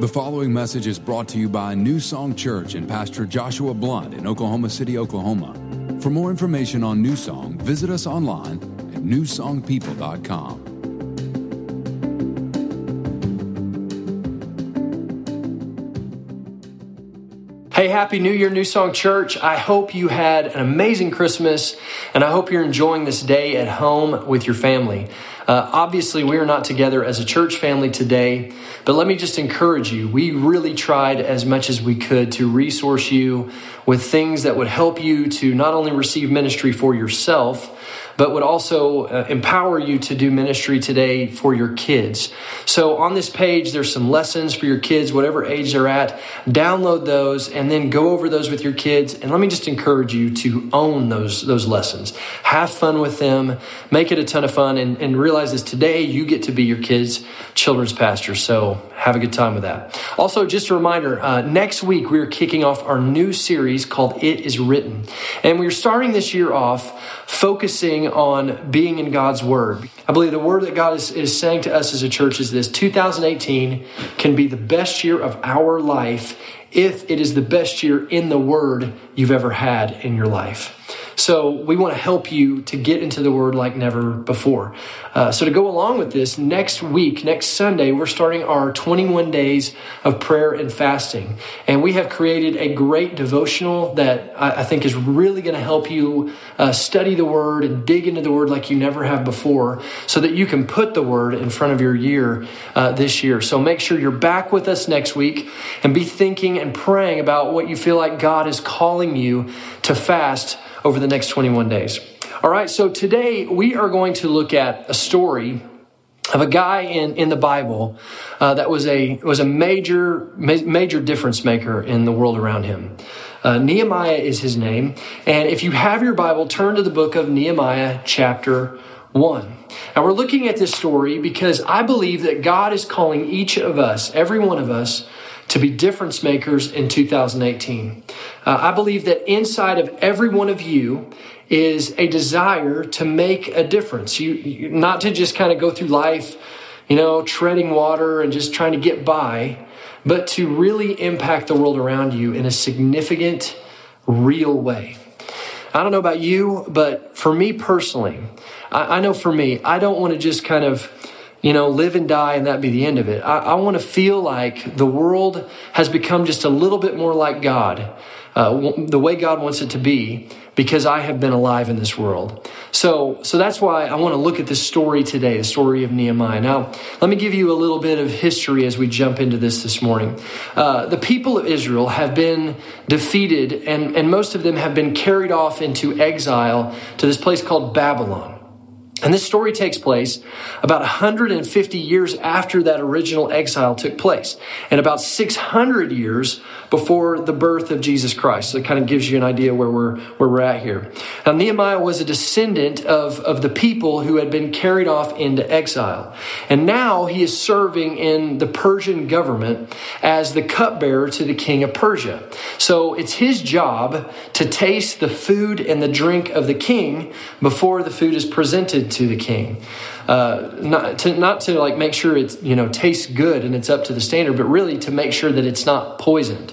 The following message is brought to you by New Song Church and Pastor Joshua Blunt in Oklahoma City, Oklahoma. For more information on New Song, visit us online at newsongpeople.com. Hey, Happy New Year, New Song Church. I hope you had an amazing Christmas, and I hope you're enjoying this day at home with your family. Obviously, we are not together as a church family today, but let me just encourage you. We really tried as much as we could to resource you with things that would help you to not only receive ministry for yourself, but would also empower you to do ministry today for your kids. So on this page, there's some lessons for your kids, whatever age they're at. Download those and then go over those with your kids. And let me just encourage you to own those lessons. Have fun with them. Make it a ton of fun. And realize this, today you get to be your kids' children's pastor. So have a good time with that. Also, just a reminder, next week we're kicking off our new series called It Is Written. And we're starting this year off focusing on being in God's Word. I believe the word that God is saying to us as a church is this: 2018 can be the best year of our life if it is the best year in the Word you've ever had in your life. So we want to help you to get into the Word like never before. So to go along with this, next week, next Sunday, we're starting our 21 days of prayer and fasting. And we have created a great devotional that I think is really going to help you study the Word and dig into the Word like you never have before, so that you can put the Word in front of your year this year. So make sure you're back with us next week and be thinking and praying about what you feel like God is calling you to fast over the next 21 days. All right, so today we are going to look at a story of a guy in the Bible that was a major difference maker in the world around him. Nehemiah is his name. And if you have your Bible, turn to the book of Nehemiah chapter 1. And we're looking at this story because I believe that God is calling each of us, every one of us, to be difference makers in 2018. I believe that inside of every one of you is a desire to make a difference. You not to just kind of go through life, treading water and just trying to get by, but to really impact the world around you in a significant, real way. I don't know about you, but for me personally, I know for me, I don't want to just kind of live and die and that be the end of it. I want to feel like the world has become just a little bit more like God, the way God wants it to be, because I have been alive in this world. So that's why I want to look at this story today, the story of Nehemiah. Now, let me give you a little bit of history as we jump into this morning. The people of Israel have been defeated, and most of them have been carried off into exile to this place called Babylon. And this story takes place about 150 years after that original exile took place, and about 600 years before the birth of Jesus Christ. So it kind of gives you an idea where we're at here. Now, Nehemiah was a descendant of the people who had been carried off into exile. And now he is serving in the Persian government as the cupbearer to the king of Persia. So it's his job to taste the food and the drink of the king before the food is presented to the king, not to like make sure it's tastes good and it's up to the standard, but really to make sure that it's not poisoned.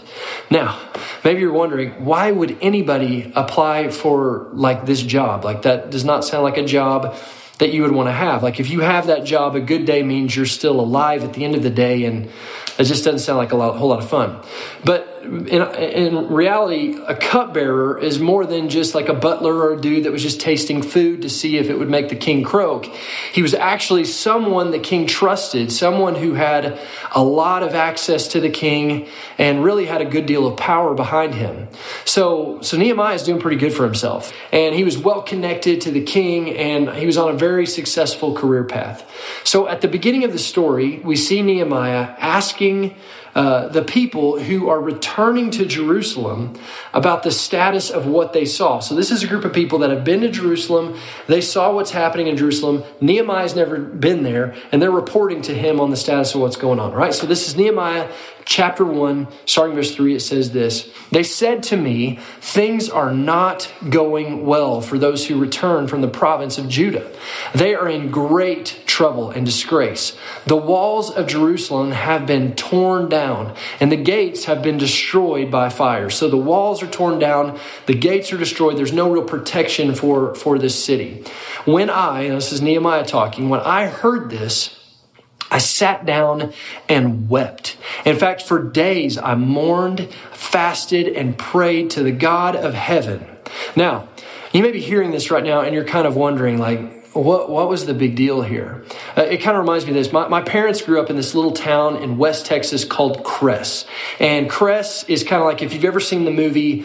Now, maybe you're wondering, why would anybody apply for this job? That does not sound like a job that you would want to have. If you have that job, a good day means you're still alive at the end of the day, and it just doesn't sound like a whole lot of fun. But in reality, a cupbearer is more than just a butler or a dude that was just tasting food to see if it would make the king croak. He was actually someone the king trusted, someone who had a lot of access to the king and really had a good deal of power behind him. So Nehemiah is doing pretty good for himself, and he was well connected to the king, and he was on a very successful career path. So at the beginning of the story, we see Nehemiah asking the people who are returning to Jerusalem about the status of what they saw. So this is a group of people that have been to Jerusalem. They saw what's happening in Jerusalem. Nehemiah's never been there, and they're reporting to him on the status of what's going on, right? So this is Nehemiah chapter 1, starting verse 3, it says this: "They said to me, things are not going well for those who return from the province of Judah. They are in great trouble and disgrace. The walls of Jerusalem have been torn down, and the gates have been destroyed by fire." So the walls are torn down, the gates are destroyed. There's no real protection for this city. "When I," and this is Nehemiah talking, "when I heard this, I sat down and wept. In fact, for days I mourned, fasted, and prayed to the God of heaven." Now, you may be hearing this right now, and you're kind of wondering, like, what was the big deal here? It kind of reminds me of this. My parents grew up in this little town in West Texas called Cress. And Cress is kind of like, if you've ever seen the movie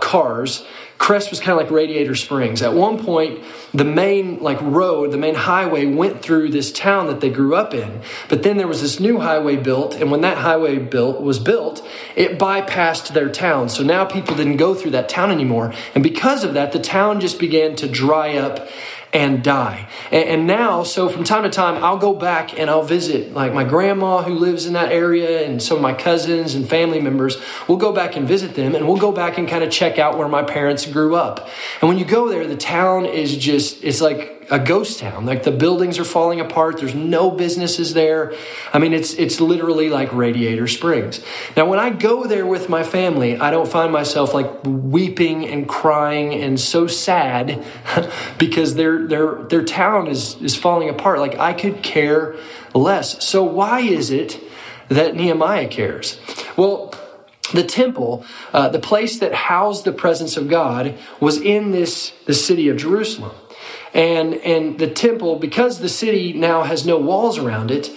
Cars, Cress was kind of like Radiator Springs. At one point, the main road, the main highway went through this town that they grew up in. But then there was this new highway built, and when that highway was built, it bypassed their town. So now people didn't go through that town anymore. And because of that, the town just began to dry up and die. And now, so from time to time, I'll go back and I'll visit like my grandma who lives in that area, and some of my cousins and family members. We'll go back and visit them, and we'll go back and kind of check out where my parents grew up. And when you go there, the town is just, it's like a ghost town. Like the buildings are falling apart. There's no businesses there. I mean, it's literally like Radiator Springs. Now, when I go there with my family, I don't find myself like weeping and crying and so sad because their town is falling apart. Like I could care less. So why is it that Nehemiah cares? Well, the temple, the place that housed the presence of God, was in the city of Jerusalem. And the temple, because the city now has no walls around it,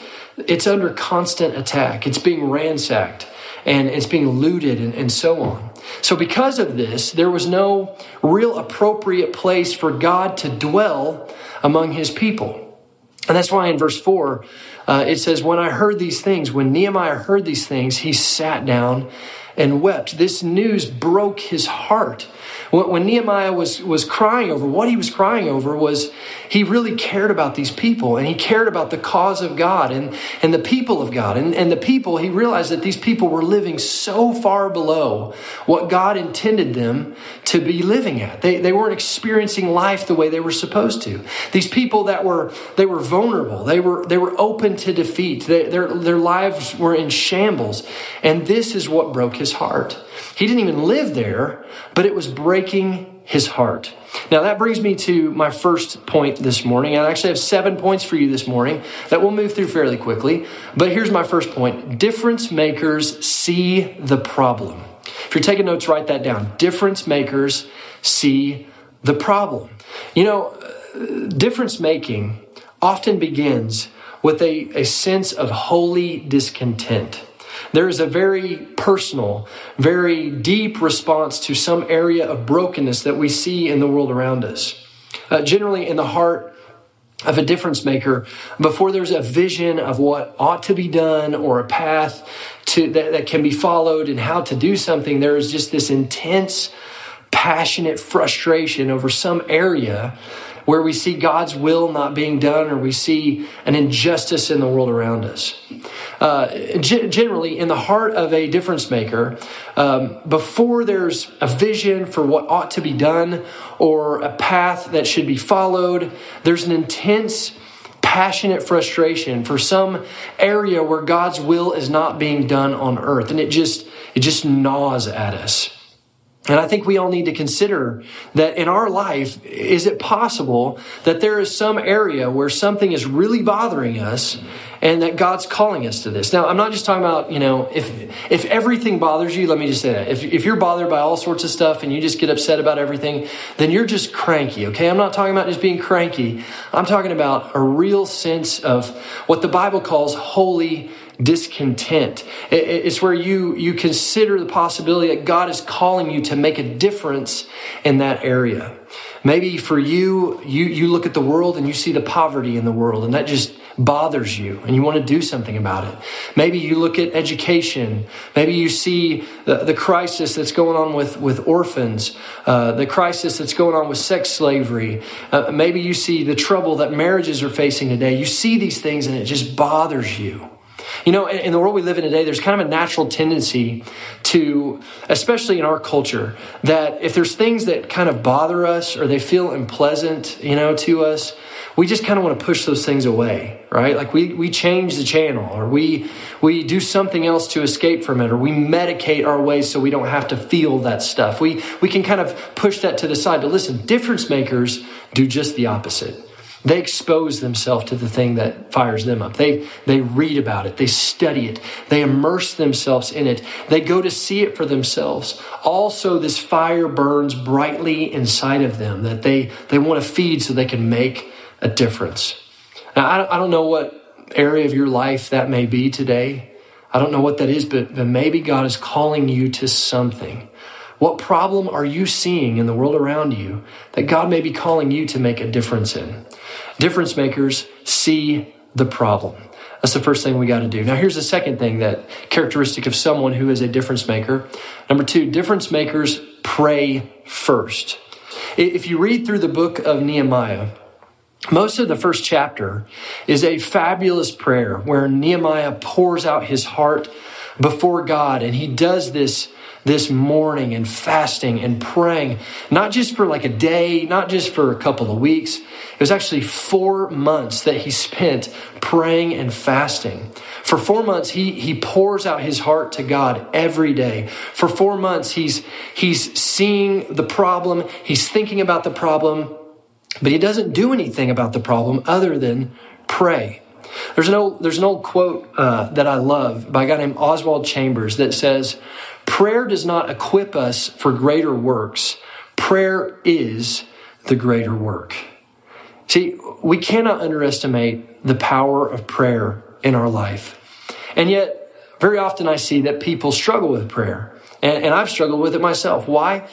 it's under constant attack. It's being ransacked, and it's being looted, and so on. So because of this, there was no real appropriate place for God to dwell among his people. And that's why in verse 4, it says, when Nehemiah heard these things, he sat down and wept. This news broke his heart. When Nehemiah was crying over, what he was crying over was he really cared about these people, and he cared about the cause of God and the people of God. And the people, he realized that these people were living so far below what God intended them to be living at. They weren't experiencing life the way they were supposed to. These people they were vulnerable. They were open to defeat. Their lives were in shambles. And this is what broke his heart. He didn't even live there, but it was breaking his heart. Now that brings me to my first point this morning. I actually have 7 points for you this morning that we'll move through fairly quickly. But here's my first point. Difference makers see the problem. If you're taking notes, write that down. Difference makers see the problem. You know, difference making often begins with a sense of holy discontent. There is a very personal, very deep response to some area of brokenness that we see in the world around us. Generally, in the heart of a difference maker, before there's a vision of what ought to be done or a path that can be followed and how to do something, there is just this intense, passionate frustration over some area where we see God's will not being done, or we see an injustice in the world around us. Generally, in the heart of a difference maker, before there's a vision for what ought to be done or a path that should be followed, there's an intense, passionate frustration for some area where God's will is not being done on earth. And it just gnaws at us. And I think we all need to consider that in our life, is it possible that there is some area where something is really bothering us and that God's calling us to this? Now, I'm not just talking about, you know, if everything bothers you, let me just say that. If you're bothered by all sorts of stuff and you just get upset about everything, then you're just cranky, okay? I'm not talking about just being cranky. I'm talking about a real sense of what the Bible calls holy discontent. It's where you consider the possibility that God is calling you to make a difference in that area. Maybe for you look at the world and you see the poverty in the world, and that just bothers you, and you want to do something about it. Maybe you look at education. Maybe you see the crisis that's going on with orphans, the crisis that's going on with sex slavery. Maybe you see the trouble that marriages are facing today. You see these things, and it just bothers you. You know, in the world we live in today, there's kind of a natural tendency to, especially in our culture, that if there's things that kind of bother us or they feel unpleasant, you know, to us, we just kind of want to push those things away, right? Like we change the channel, or we do something else to escape from it, or we medicate our way so we don't have to feel that stuff. We can kind of push that to the side. But listen, difference makers do just the opposite. They expose themselves to the thing that fires them up. They read about it. They study it. They immerse themselves in it. They go to see it for themselves. Also, this fire burns brightly inside of them that they want to feed so they can make a difference. Now, I don't know what area of your life that may be today. I don't know what that is, but maybe God is calling you to something. What problem are you seeing in the world around you that God may be calling you to make a difference in? Difference makers see the problem. That's the first thing we got to do. Now, here's the second thing, that characteristic of someone who is a difference maker. Number two, difference makers pray first. If you read through the book of Nehemiah, most of the first chapter is a fabulous prayer where Nehemiah pours out his heart before God, and he does this mourning and fasting and praying, not just for like a day, not just for a couple of weeks. It was actually 4 months that he spent praying and fasting. For 4 months, he pours out his heart to God every day. For 4 months, he's seeing the problem. He's thinking about the problem, but he doesn't do anything about the problem other than pray. There's an old quote that I love by a guy named Oswald Chambers that says, "Prayer does not equip us for greater works. Prayer is the greater work." See, we cannot underestimate the power of prayer in our life. And yet, very often I see that people struggle with prayer. And I've struggled with it myself. Why?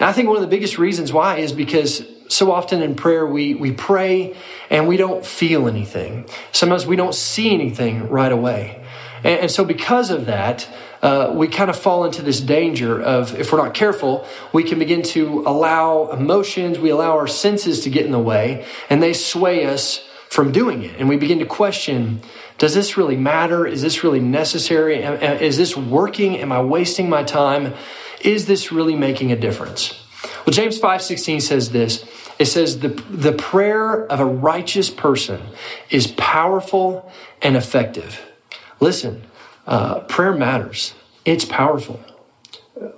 And I think one of the biggest reasons why is because so often in prayer, we pray and we don't feel anything. Sometimes we don't see anything right away. And so because of that, we kind of fall into this danger of, if we're not careful, we can begin to allow emotions, we allow our senses to get in the way, and they sway us from doing it. And we begin to question, does this really matter? Is this really necessary? Is this working? Am I wasting my time? Is this really making a difference? Well, James 5:16 says this. It says, the prayer of a righteous person is powerful and effective. Listen, prayer matters. It's powerful.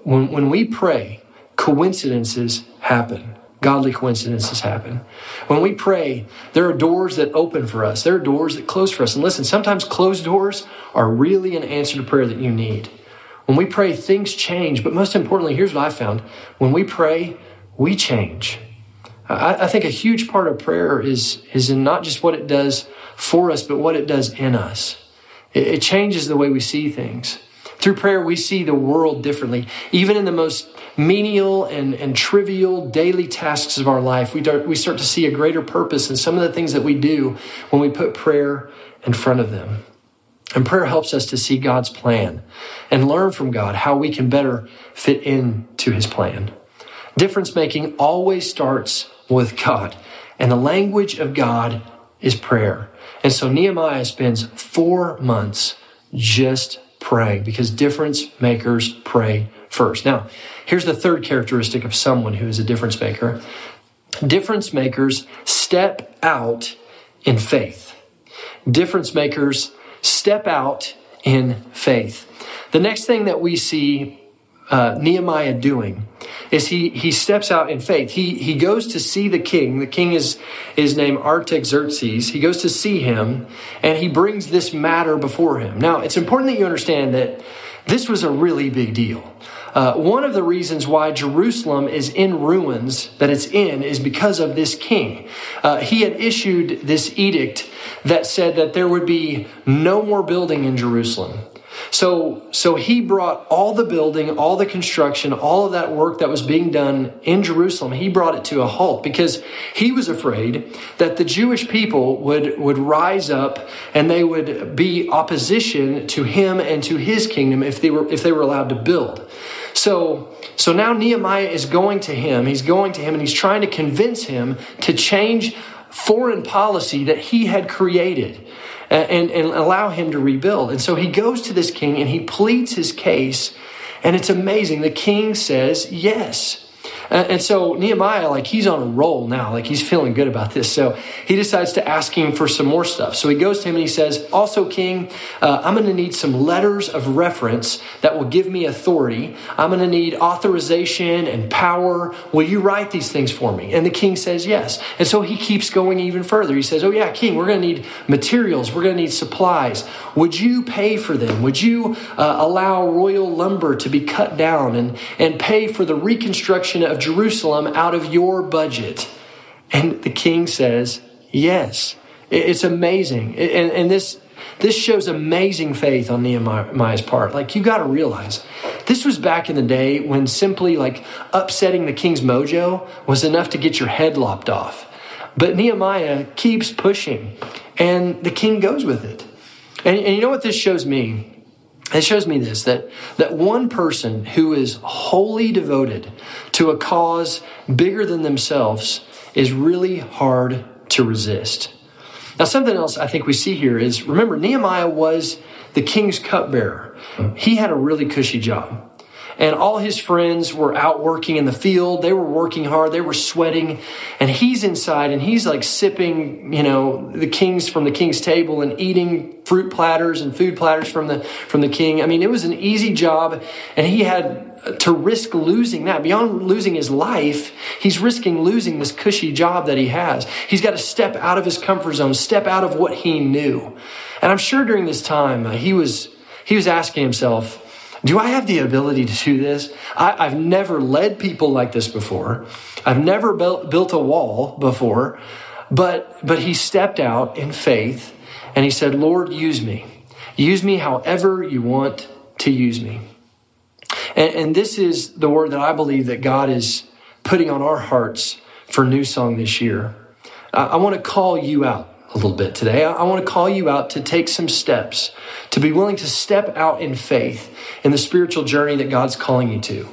When we pray, coincidences happen. Godly coincidences happen. When we pray, there are doors that open for us. There are doors that close for us. And listen, sometimes closed doors are really an answer to prayer that you need. When we pray, things change. But most importantly, here's what I found. When we pray, we change. I think a huge part of prayer is in not just what it does for us, but what it does in us. It changes the way we see things. Through prayer, we see the world differently. Even in the most menial and trivial daily tasks of our life, we start to see a greater purpose in some of the things that we do when we put prayer in front of them. And prayer helps us to see God's plan and learn from God how we can better fit into his plan. Difference making always starts with God, and the language of God is prayer. And so Nehemiah spends 4 months just praying because difference makers pray first. Now, here's the third characteristic of someone who is a difference maker. Difference makers step out in faith. Difference makers step out in faith. The next thing that we see Nehemiah doing is he steps out in faith. He goes to see the king. The king is named Artaxerxes. He goes to see him, and he brings this matter before him. Now, it's important that you understand that this was a really big deal. One of the reasons why Jerusalem is in ruins that it's in is because of this king. He had issued this edict that said that there would be no more building in Jerusalem. So he brought all the building, all the construction, all of that work that was being done in Jerusalem, he brought it to a halt because he was afraid that the Jewish people would rise up and they would be opposition to him and to his kingdom if they were allowed to build. So now Nehemiah is going to him. He's going to him and he's trying to convince him to change foreign policy that he had created. and allow him to rebuild. And so he goes to this king and he pleads his case. And it's amazing. The king says yes. And so Nehemiah, he's on a roll now. He's feeling good about this. So he decides to ask him for some more stuff. So he goes to him and he says, also, king, I'm going to need some letters of reference that will give me authority. I'm going to need authorization and power. Will you write these things for me? And the king says yes. And so he keeps going even further. He says, oh yeah, king, we're going to need materials. We're going to need supplies. Would you pay for them? Would you allow royal lumber to be cut down and pay for the reconstruction of Jerusalem out of your budget? And the king says, yes. It's amazing. And this shows amazing faith on Nehemiah's part. You got to realize, this was back in the day when simply upsetting the king's mojo was enough to get your head lopped off. But Nehemiah keeps pushing, and the king goes with it. And you know what this shows me? It shows me this, that one person who is wholly devoted to a cause bigger than themselves is really hard to resist. Now, something else I think we see here is, remember, Nehemiah was the king's cupbearer. He had a really cushy job. And all his friends were out working in the field. They were working hard. They were sweating. And he's inside and he's sipping, from the king's table and eating fruit platters and food platters from the king. I mean, it was an easy job, and he had to risk losing that. Beyond losing his life, he's risking losing this cushy job that he has. He's got to step out of his comfort zone, step out of what he knew. And I'm sure during this time, he was asking himself, do I have the ability to do this? I've never led people like this before. I've never built a wall before. But he stepped out in faith and he said, Lord, use me. Use me however you want to use me. And this is the word that I believe that God is putting on our hearts for New Song this year. I want to call you out a little bit today. I want to call you out to take some steps, to be willing to step out in faith in the spiritual journey that God's calling you to.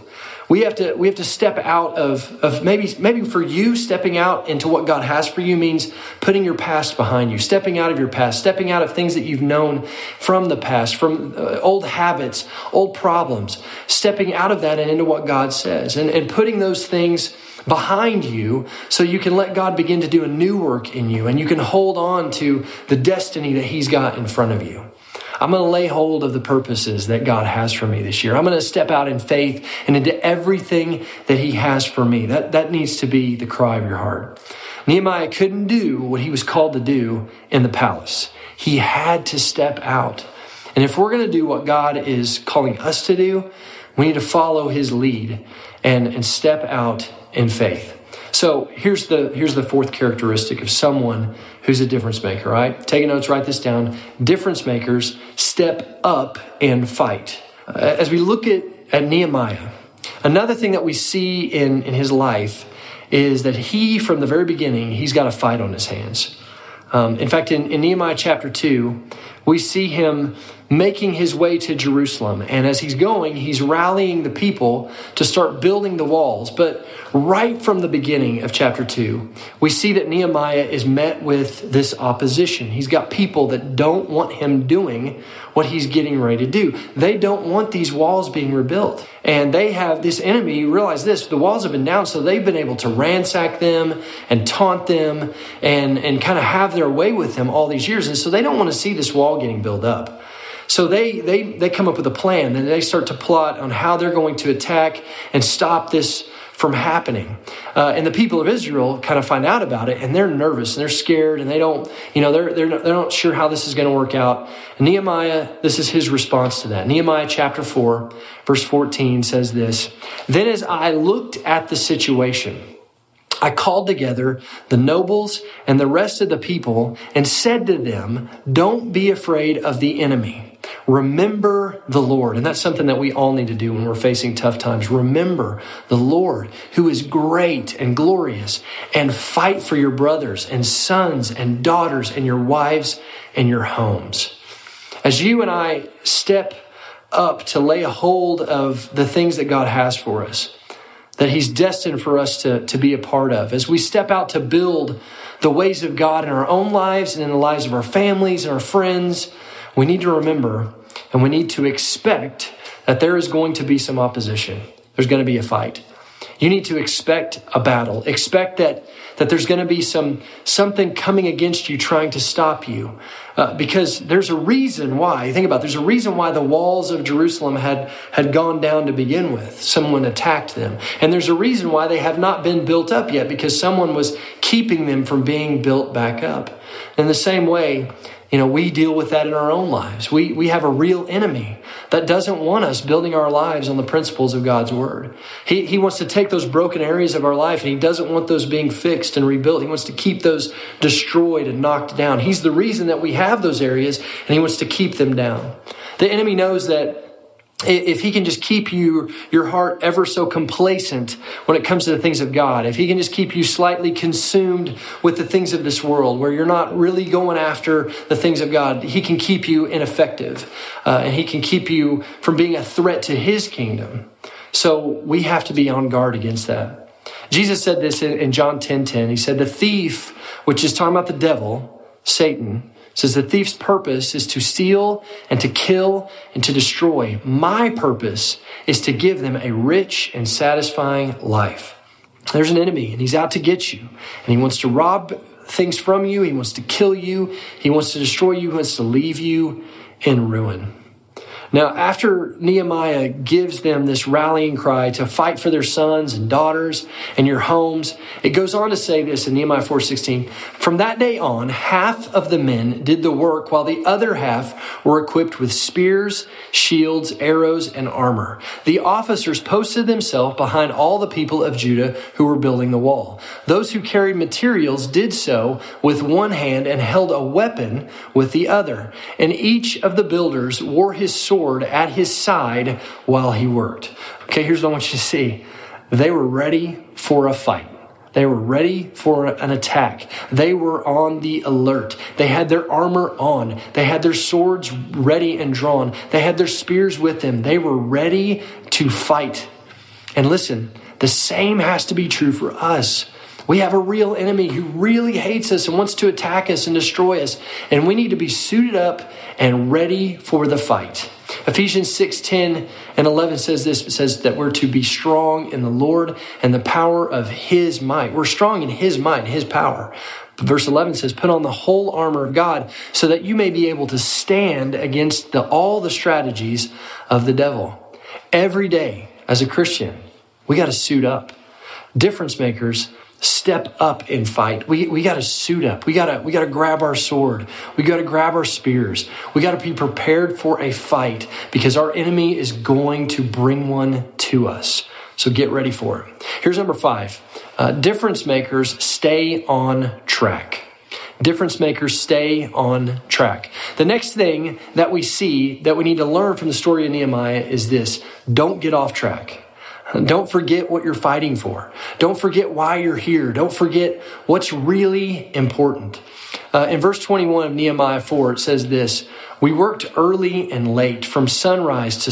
We have to step out of maybe for you, stepping out into what God has for you means putting your past behind you, stepping out of your past, stepping out of things that you've known from the past, from old habits, old problems, stepping out of that and into what God says, and putting those things behind you so you can let God begin to do a new work in you and you can hold on to the destiny that he's got in front of you. I'm going to lay hold of the purposes that God has for me this year. I'm going to step out in faith and into everything that he has for me. That needs to be the cry of your heart. Nehemiah couldn't do what he was called to do in the palace. He had to step out. And if we're going to do what God is calling us to do, we need to follow his lead and step out in faith. So here's the fourth characteristic of someone who's a difference maker, right? Take notes, write this down. Difference makers step up and fight. As we look at Nehemiah, another thing that we see in his life is that he, from the very beginning, he's got a fight on his hands. In fact, in Nehemiah chapter 2, we see him making his way to Jerusalem. And as he's going, he's rallying the people to start building the walls. But right from the beginning of chapter 2, we see that Nehemiah is met with this opposition. He's got people that don't want him doing what he's getting ready to do. They don't want these walls being rebuilt. And they have this enemy, realize this, the walls have been down, so they've been able to ransack them and taunt them and kind of have their way with them all these years. And so they don't want to see this wall getting built up. So they come up with a plan, and they start to plot on how they're going to attack and stop this from happening. And the people of Israel kind of find out about it, and they're nervous and they're scared, and they don't, they're not sure how this is going to work out. And Nehemiah, this is his response to that. Nehemiah chapter 4, verse 14 says this: Then as I looked at the situation, I called together the nobles and the rest of the people and said to them, don't be afraid of the enemy. Remember the Lord. And that's something that we all need to do when we're facing tough times. Remember the Lord, who is great and glorious, and fight for your brothers and sons and daughters and your wives and your homes. As you and I step up to lay a hold of the things that God has for us, that he's destined for us to be a part of. As we step out to build the ways of God in our own lives and in the lives of our families and our friends, we need to remember and we need to expect that there is going to be some opposition. There's going to be a fight. You need to expect a battle. Expect that there's going to be something coming against you trying to stop you. Because there's a reason why. Think about it. There's a reason why the walls of Jerusalem had gone down to begin with. Someone attacked them. And there's a reason why they have not been built up yet, because someone was keeping them from being built back up. In the same way, we deal with that in our own lives. We have a real enemy that doesn't want us building our lives on the principles of God's word. He wants to take those broken areas of our life, and he doesn't want those being fixed and rebuilt. He wants to keep those destroyed and knocked down. He's the reason that we have those areas, and he wants to keep them down. The enemy knows that if he can just keep your heart ever so complacent when it comes to the things of God, if he can just keep you slightly consumed with the things of this world where you're not really going after the things of God, he can keep you ineffective, and he can keep you from being a threat to his kingdom. So we have to be on guard against that. Jesus said this in John 10:10. He said, the thief, which is talking about the devil, Satan, says the thief's purpose is to steal and to kill and to destroy. My purpose is to give them a rich and satisfying life. There's an enemy, and he's out to get you, and he wants to rob things from you. He wants to kill you. He wants to destroy you. He wants to leave you in ruin. Now, after Nehemiah gives them this rallying cry to fight for their sons and daughters and your homes, it goes on to say this in Nehemiah 4:16, from that day on, half of the men did the work while the other half were equipped with spears, shields, arrows, and armor. The officers posted themselves behind all the people of Judah who were building the wall. Those who carried materials did so with one hand and held a weapon with the other. And each of the builders wore his sword at his side while he worked. Okay, here's what I want you to see. They were ready for a fight. They were ready for an attack. They were on the alert. They had their armor on. They had their swords ready and drawn. They had their spears with them. They were ready to fight. And listen, the same has to be true for us. We have a real enemy who really hates us and wants to attack us and destroy us. And we need to be suited up and ready for the fight. Ephesians 6:10 and 11 says this. It says that we're to be strong in the Lord and the power of his might. We're strong in his might, his power. Verse 11 says, put on the whole armor of God so that you may be able to stand against all the strategies of the devil. Every day as a Christian, we got to suit up. Difference makers step up and fight. We got to suit up. We got to grab our sword. We got to grab our spears. We got to be prepared for a fight because our enemy is going to bring one to us. So get ready for it. Here's number 5. Difference makers stay on track. Difference makers stay on track. The next thing that we see that we need to learn from the story of Nehemiah is this. Don't get off track. Don't forget what you're fighting for. Don't forget why you're here. Don't forget what's really important. In verse 21 of Nehemiah 4, it says this, we worked early and late from sunrise to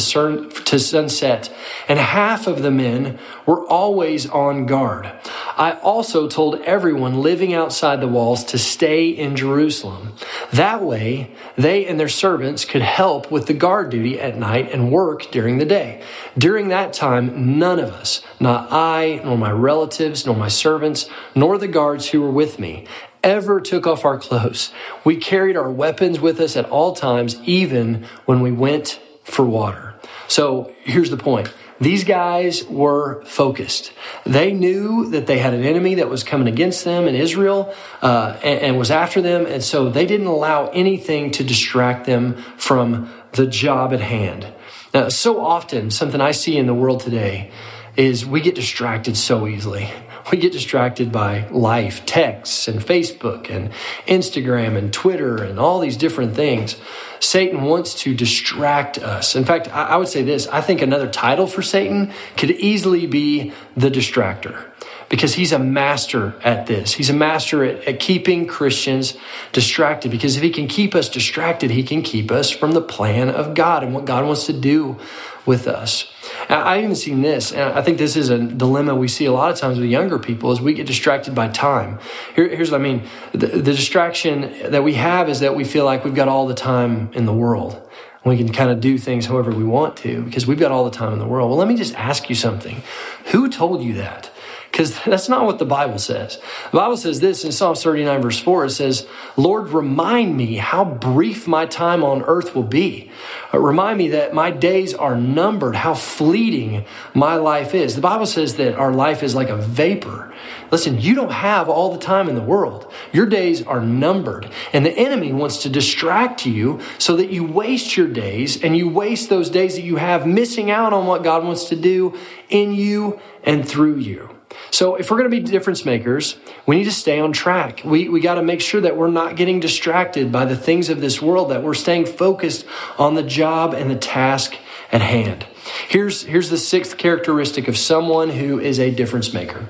sunset, and half of the men were always on guard. I also told everyone living outside the walls to stay in Jerusalem. That way, they and their servants could help with the guard duty at night and work during the day. During that time, none of us, not I, nor my relatives, nor my servants, nor the guards who were with me, ever took off our clothes. We carried our weapons with us at all times, even when we went for water. So here's the point. These guys were focused. They knew that they had an enemy that was coming against them in Israel and was after them. And so they didn't allow anything to distract them from the job at hand. Now, so often, something I see in the world today is we get distracted so easily. We get distracted by life, texts, and Facebook, and Instagram, and Twitter, and all these different things. Satan wants to distract us. In fact, I would say this. I think another title for Satan could easily be the distractor, because he's a master at this. He's a master at keeping Christians distracted, because if he can keep us distracted, he can keep us from the plan of God and what God wants to do with us. I even seen this, and I think this is a dilemma we see a lot of times with younger people, is we get distracted by time. Here's what I mean. The distraction that we have is that we feel like we've got all the time in the world. We can kind of do things however we want to because we've got all the time in the world. Well, let me just ask you something. Who told you that? Because that's not what the Bible says. The Bible says this in Psalm 39, verse 4. It says, Lord, remind me how brief my time on earth will be. Remind me that my days are numbered, how fleeting my life is. The Bible says that our life is like a vapor. Listen, you don't have all the time in the world. Your days are numbered. And the enemy wants to distract you so that you waste your days and you waste those days that you have, missing out on what God wants to do in you and through you. So if we're going to be difference makers, we need to stay on track. We got to make sure that we're not getting distracted by the things of this world, that we're staying focused on the job and the task at hand. Here's the sixth characteristic of someone who is a difference maker.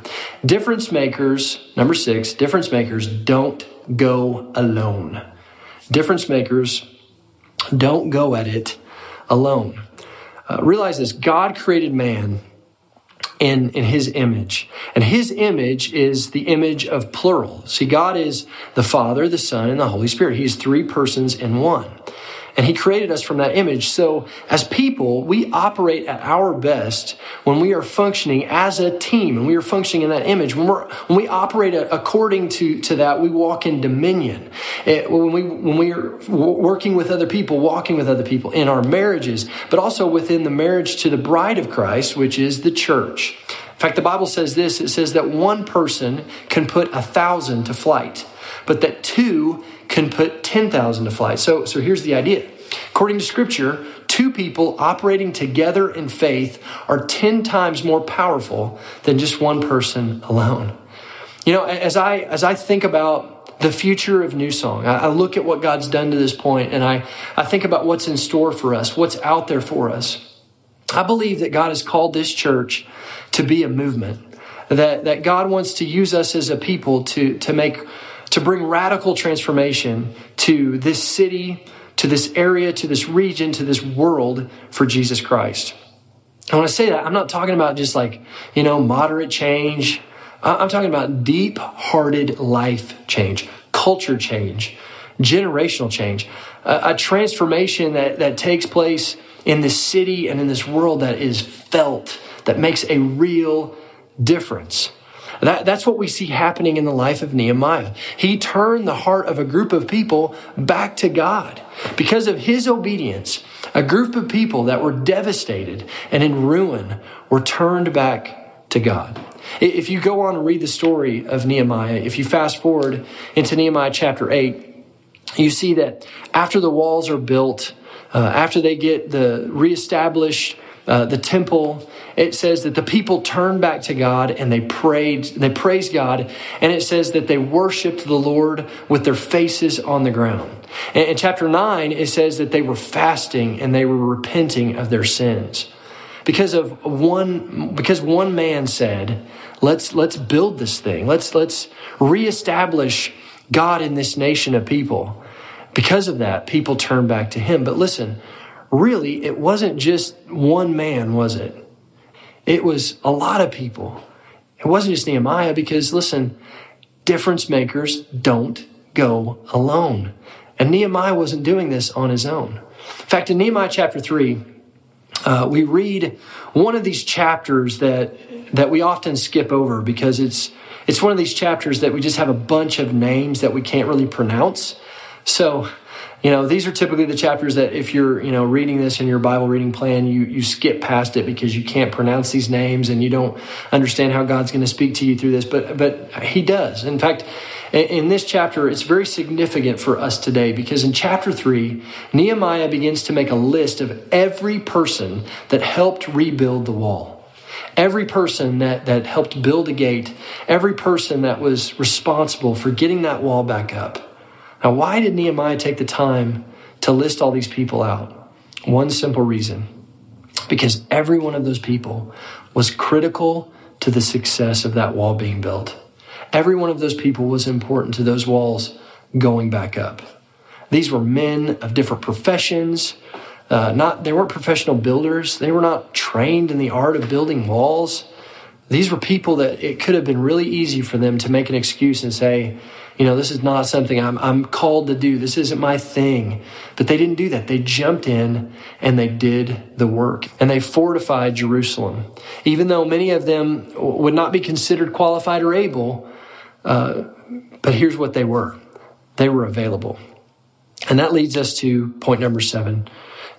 Difference makers, number six, difference makers don't go alone. Difference makers don't go at it alone. Realize this, God created man in his image. And his image is the image of plural. See, God is the Father, the Son, and the Holy Spirit. He is three persons in one. And he created us from that image. So as people, we operate at our best when we are functioning as a team and we are functioning in that image. When we operate according to that, we walk in dominion. When we are working with other people, walking with other people in our marriages, but also within the marriage to the bride of Christ, which is the church. In fact, the Bible says this. It says that one person can put 1,000 to flight, but that two can put 10,000 to flight. So here's the idea. According to Scripture, two people operating together in faith are 10 times more powerful than just one person alone. You know, as I think about the future of New Song, I look at what God's done to this point, and I think about what's in store for us, what's out there for us. I believe that God has called this church to be a movement, that God wants to use us as a people to bring radical transformation to this city, to this area, to this region, to this world for Jesus Christ. And when I say that, I'm not talking about just moderate change. I'm talking about deep-hearted life change, culture change, generational change, a transformation that takes place in this city and in this world that is felt, that makes a real difference. That's what we see happening in the life of Nehemiah. He turned the heart of a group of people back to God. Because of his obedience, a group of people that were devastated and in ruin were turned back to God. If you go on and read the story of Nehemiah, if you fast forward into Nehemiah chapter 8, you see that after the walls are built, after they get reestablished the temple, it says that the people turned back to God and they praised God. And it says that they worshiped the Lord with their faces on the ground. And in chapter 9, it says that they were fasting and they were repenting of their sins. Because one man said, let's build this thing. Let's reestablish God in this nation of people. Because of that, people turned back to him. But listen, really, it wasn't just one man, was it? It was a lot of people. It wasn't just Nehemiah, because listen, difference makers don't go alone. And Nehemiah wasn't doing this on his own. In fact, in Nehemiah chapter 3, we read one of these chapters that we often skip over because it's one of these chapters that we just have a bunch of names that we can't really pronounce. So, these are typically the chapters that if you're, reading this in your Bible reading plan, you skip past it because you can't pronounce these names and you don't understand how God's going to speak to you through this. But he does. In fact, in this chapter, it's very significant for us today because in chapter 3, Nehemiah begins to make a list of every person that helped rebuild the wall. Every person that helped build a gate. Every person that was responsible for getting that wall back up. Now, why did Nehemiah take the time to list all these people out? One simple reason. Because every one of those people was critical to the success of that wall being built. Every one of those people was important to those walls going back up. These were men of different professions. They weren't professional builders. They were not trained in the art of building walls. These were people that it could have been really easy for them to make an excuse and say, you know, this is not something I'm called to do. This isn't my thing. But they didn't do that. They jumped in and they did the work. And they fortified Jerusalem. Even though many of them would not be considered qualified or able, but here's what they were. They were available. And that leads us to point number 7.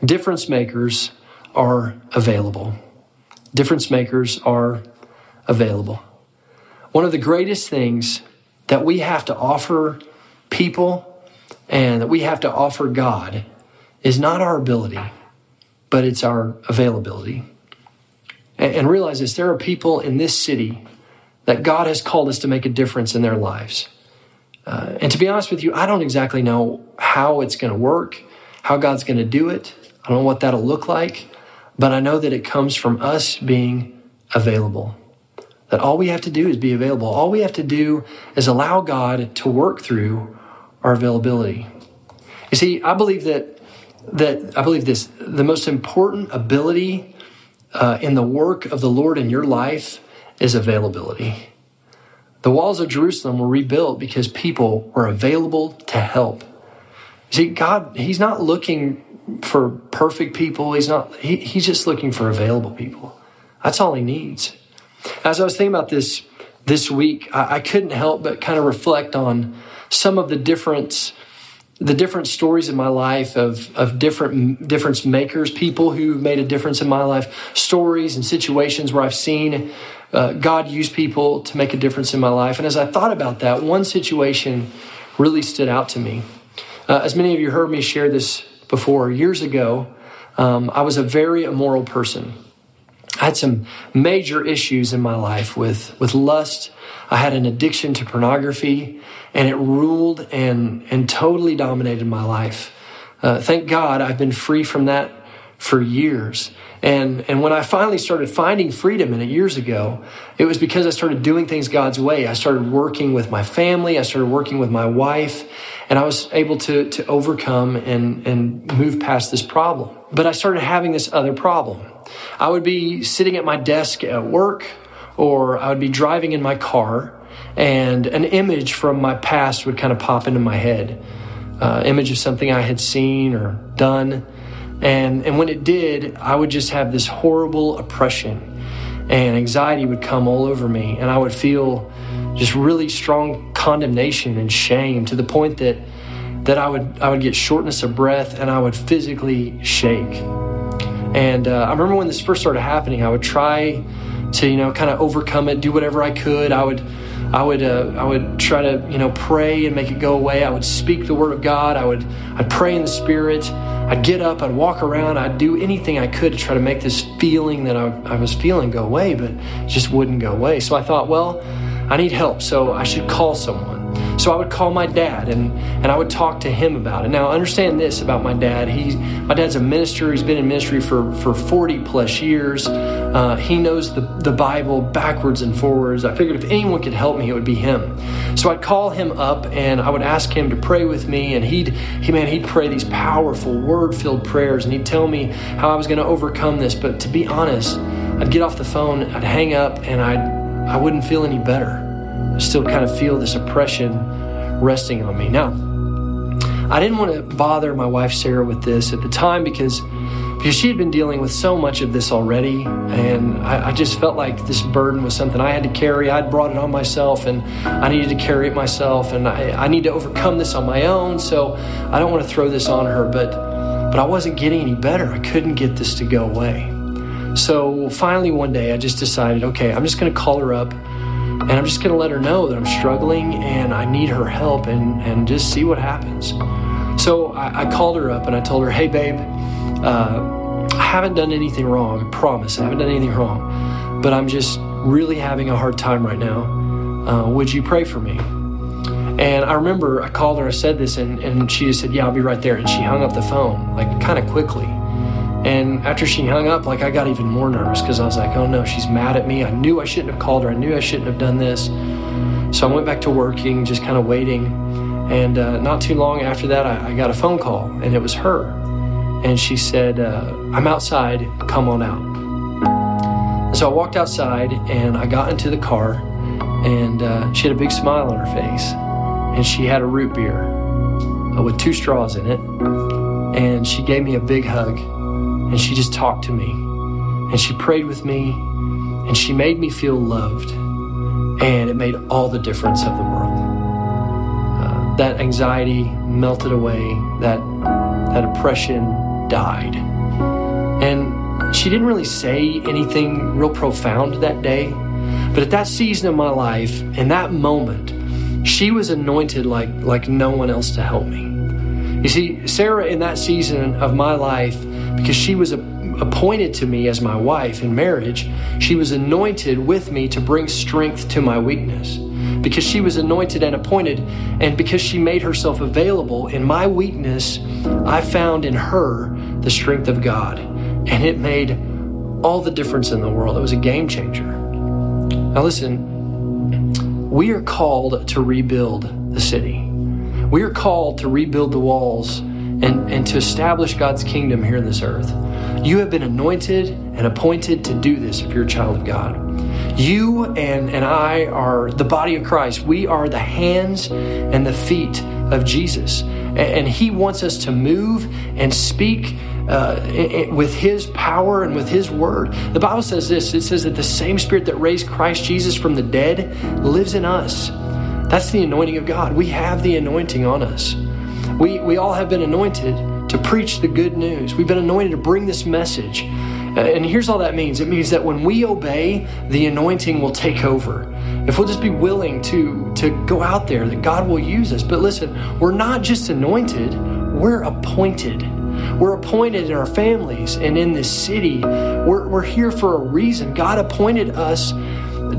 Difference makers are available. Difference makers are available. One of the greatest things that we have to offer people and that we have to offer God is not our ability, but it's our availability. And realize this, there are people in this city that God has called us to make a difference in their lives. And to be honest with you, I don't exactly know how it's going to work, how God's going to do it. I don't know what that'll look like, but I know that it comes from us being available. That all we have to do is be available. All we have to do is allow God to work through our availability. You see, I believe that the most important ability in the work of the Lord in your life is availability. The walls of Jerusalem were rebuilt because people were available to help. See, God, He's not looking for perfect people. He's just looking for available people. That's all He needs. As I was thinking about this week, I couldn't help but kind of reflect on some of the different stories in my life of different difference makers, people who've made a difference in my life, stories and situations where I've seen God use people to make a difference in my life. And as I thought about that, one situation really stood out to me. As many of you heard me share this before, years ago, I was a very immoral person. I had some major issues in my life with lust. I had an addiction to pornography, and it ruled and totally dominated my life. Thank God I've been free from that for years. And when I finally started finding freedom in it years ago, it was because I started doing things God's way. I started working with my family. I started working with my wife, and I was able to overcome and move past this problem. But I started having this other problem. I would be sitting at my desk at work, or I would be driving in my car, and an image from my past would kind of pop into my head. Image of something I had seen or done. And when it did, I would just have this horrible oppression, and anxiety would come all over me, and I would feel just really strong condemnation and shame, to the point that I would get shortness of breath, and I would physically shake. And I remember when this first started happening, I would try to, kind of overcome it, do whatever I could. I would try to, pray and make it go away. I would speak the word of God. I'd pray in the Spirit. I'd get up. I'd walk around. I'd do anything I could to try to make this feeling that I was feeling go away, but it just wouldn't go away. So I thought, well, I need help, so I should call someone. So I would call my dad, and I would talk to him about it. Now, understand this about my dad. My dad's a minister. He's been in ministry for 40-plus years. He knows the Bible backwards and forwards. I figured if anyone could help me, it would be him. So I'd call him up, and I would ask him to pray with me, and he'd pray these powerful, word-filled prayers, and he'd tell me how I was going to overcome this. But to be honest, I'd get off the phone, I'd hang up, and I wouldn't feel any better. I still kind of feel this oppression resting on me. Now, I didn't want to bother my wife, Sarah, with this at the time because she had been dealing with so much of this already, and I just felt like this burden was something I had to carry. I'd brought it on myself, and I needed to carry it myself, and I need to overcome this on my own, so I don't want to throw this on her, but I wasn't getting any better. I couldn't get this to go away. So finally one day I just decided, okay, I'm just going to call her up, and I'm just going to let her know that I'm struggling and I need her help, and just see what happens. So I called her up and I told her, hey babe, I haven't done anything wrong. I promise I haven't done anything wrong, but I'm just really having a hard time right now. Would you pray for me? And I remember I called her, I said this, and she just said, yeah, I'll be right there. And she hung up the phone, like kind of quickly. And after she hung up, I got even more nervous because I was like, oh no, she's mad at me. I knew I shouldn't have called her. I knew I shouldn't have done this. So I went back to working, just kind of waiting. And not too long after that, I got a phone call, and it was her. And she said, I'm outside, come on out. And so I walked outside and I got into the car, and she had a big smile on her face, and she had a root beer with 2 straws in it. And she gave me a big hug, and she just talked to me, and she prayed with me, and she made me feel loved. And it made all the difference of the world. That anxiety melted away, that oppression died. And she didn't really say anything real profound that day, but at that season of my life, in that moment, she was anointed like no one else to help me. You see, Sarah in that season of my life, because she was appointed to me as my wife in marriage, she was anointed with me to bring strength to my weakness. Because she was anointed and appointed, and because she made herself available in my weakness, I found in her the strength of God, and it made all the difference in the world. It was a game changer. Now listen, we are called to rebuild the city. We are called to rebuild the walls and to establish God's kingdom here in this earth. You have been anointed and appointed to do this if you're a child of God. You and I are the body of Christ. We are the hands and the feet of Jesus. And he wants us to move and speak with his power and with his word. The Bible says this. It says that the same spirit that raised Christ Jesus from the dead lives in us. That's the anointing of God. We have the anointing on us. We all have been anointed to preach the good news. We've been anointed to bring this message. And here's all that means. It means that when we obey, the anointing will take over. If we'll just be willing to go out there, that God will use us. But listen, we're not just anointed, we're appointed. We're appointed in our families and in this city. We're here for a reason. God appointed us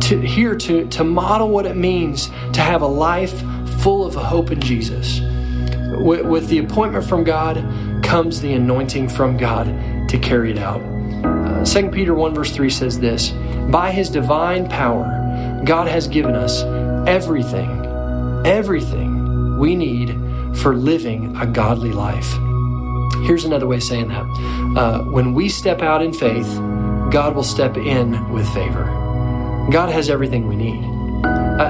to model what it means to have a life full of hope in Jesus. With the appointment from God comes the anointing from God to carry it out. 2 Peter 1 verse 3 says this, by his divine power, God has given us everything we need for living a godly life. Here's another way of saying that. When we step out in faith, God will step in with favor. God has everything we need.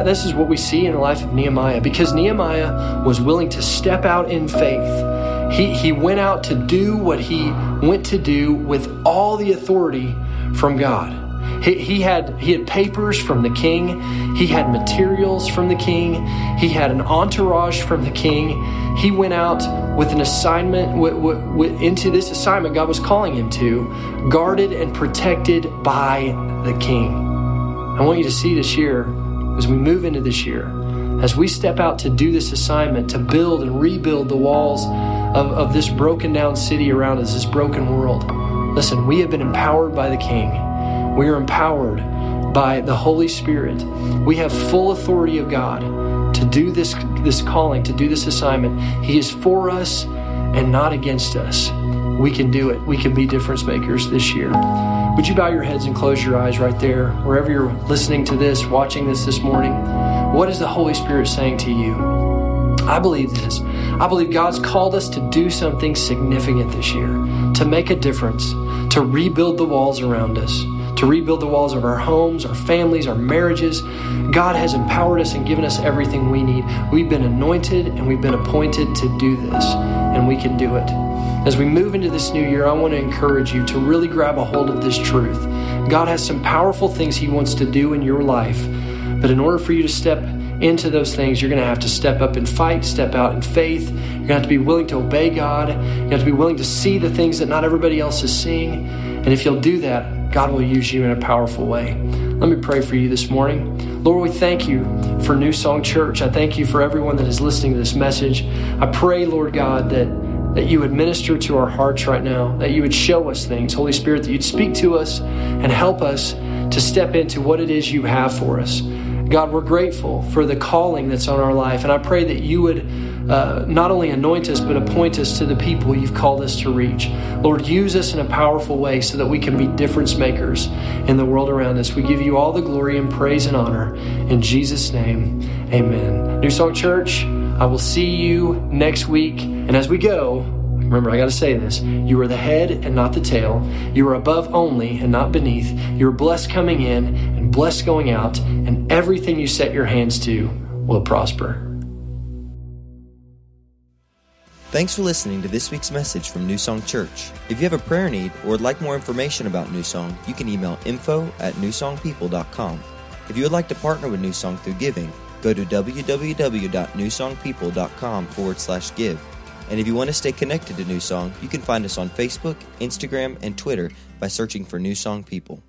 This is what we see in the life of Nehemiah, because Nehemiah was willing to step out in faith. He went out to do what he went to do with all the authority from God. He had papers from the king. He had materials from the king. He had an entourage from the king. He went out with an assignment, into this assignment God was calling him to, guarded and protected by the king. I want you to see this year, as we move into this year, as we step out to do this assignment, to build and rebuild the walls of this broken down city around us, this broken world. Listen, we have been empowered by the King. We are empowered by the Holy Spirit. We have full authority of God to do this calling, to do this assignment. He is for us and not against us. We can do it. We can be difference makers this year. Would you bow your heads and close your eyes right there, wherever you're listening to this, watching this morning? What is the Holy Spirit saying to you? I believe this. I believe God's called us to do something significant this year, to make a difference, to rebuild the walls around us, to rebuild the walls of our homes, our families, our marriages. God has empowered us and given us everything we need. We've been anointed and we've been appointed to do this, and we can do it. As we move into this new year, I want to encourage you to really grab a hold of this truth. God has some powerful things he wants to do in your life, but in order for you to step into those things, you're going to have to step up and fight, step out in faith. You're going to have to be willing to obey God. You have to be willing to see the things that not everybody else is seeing. And if you'll do that, God will use you in a powerful way. Let me pray for you this morning. Lord, we thank you for New Song Church. I thank you for everyone that is listening to this message. I pray, Lord God, that you would minister to our hearts right now, that you would show us things, Holy Spirit, that you'd speak to us and help us to step into what it is you have for us. God, we're grateful for the calling that's on our life, and I pray that you would not only anoint us, but appoint us to the people you've called us to reach. Lord, use us in a powerful way so that we can be difference makers in the world around us. We give you all the glory and praise and honor. In Jesus' name, amen. New Song Church, I will see you next week, and as we go, Remember, I got to say this. You are the head and not the tail. You are above only and not beneath. You are blessed coming in and blessed going out, and everything you set your hands to will prosper. Thanks for listening to this week's message from New Song Church. If you have a prayer need or would like more information about New Song, you can email info@newsongpeople.com. If you would like to partner with New Song through giving, go to www.newsongpeople.com/give. And if you want to stay connected to New Song, you can find us on Facebook, Instagram, and Twitter by searching for New Song People.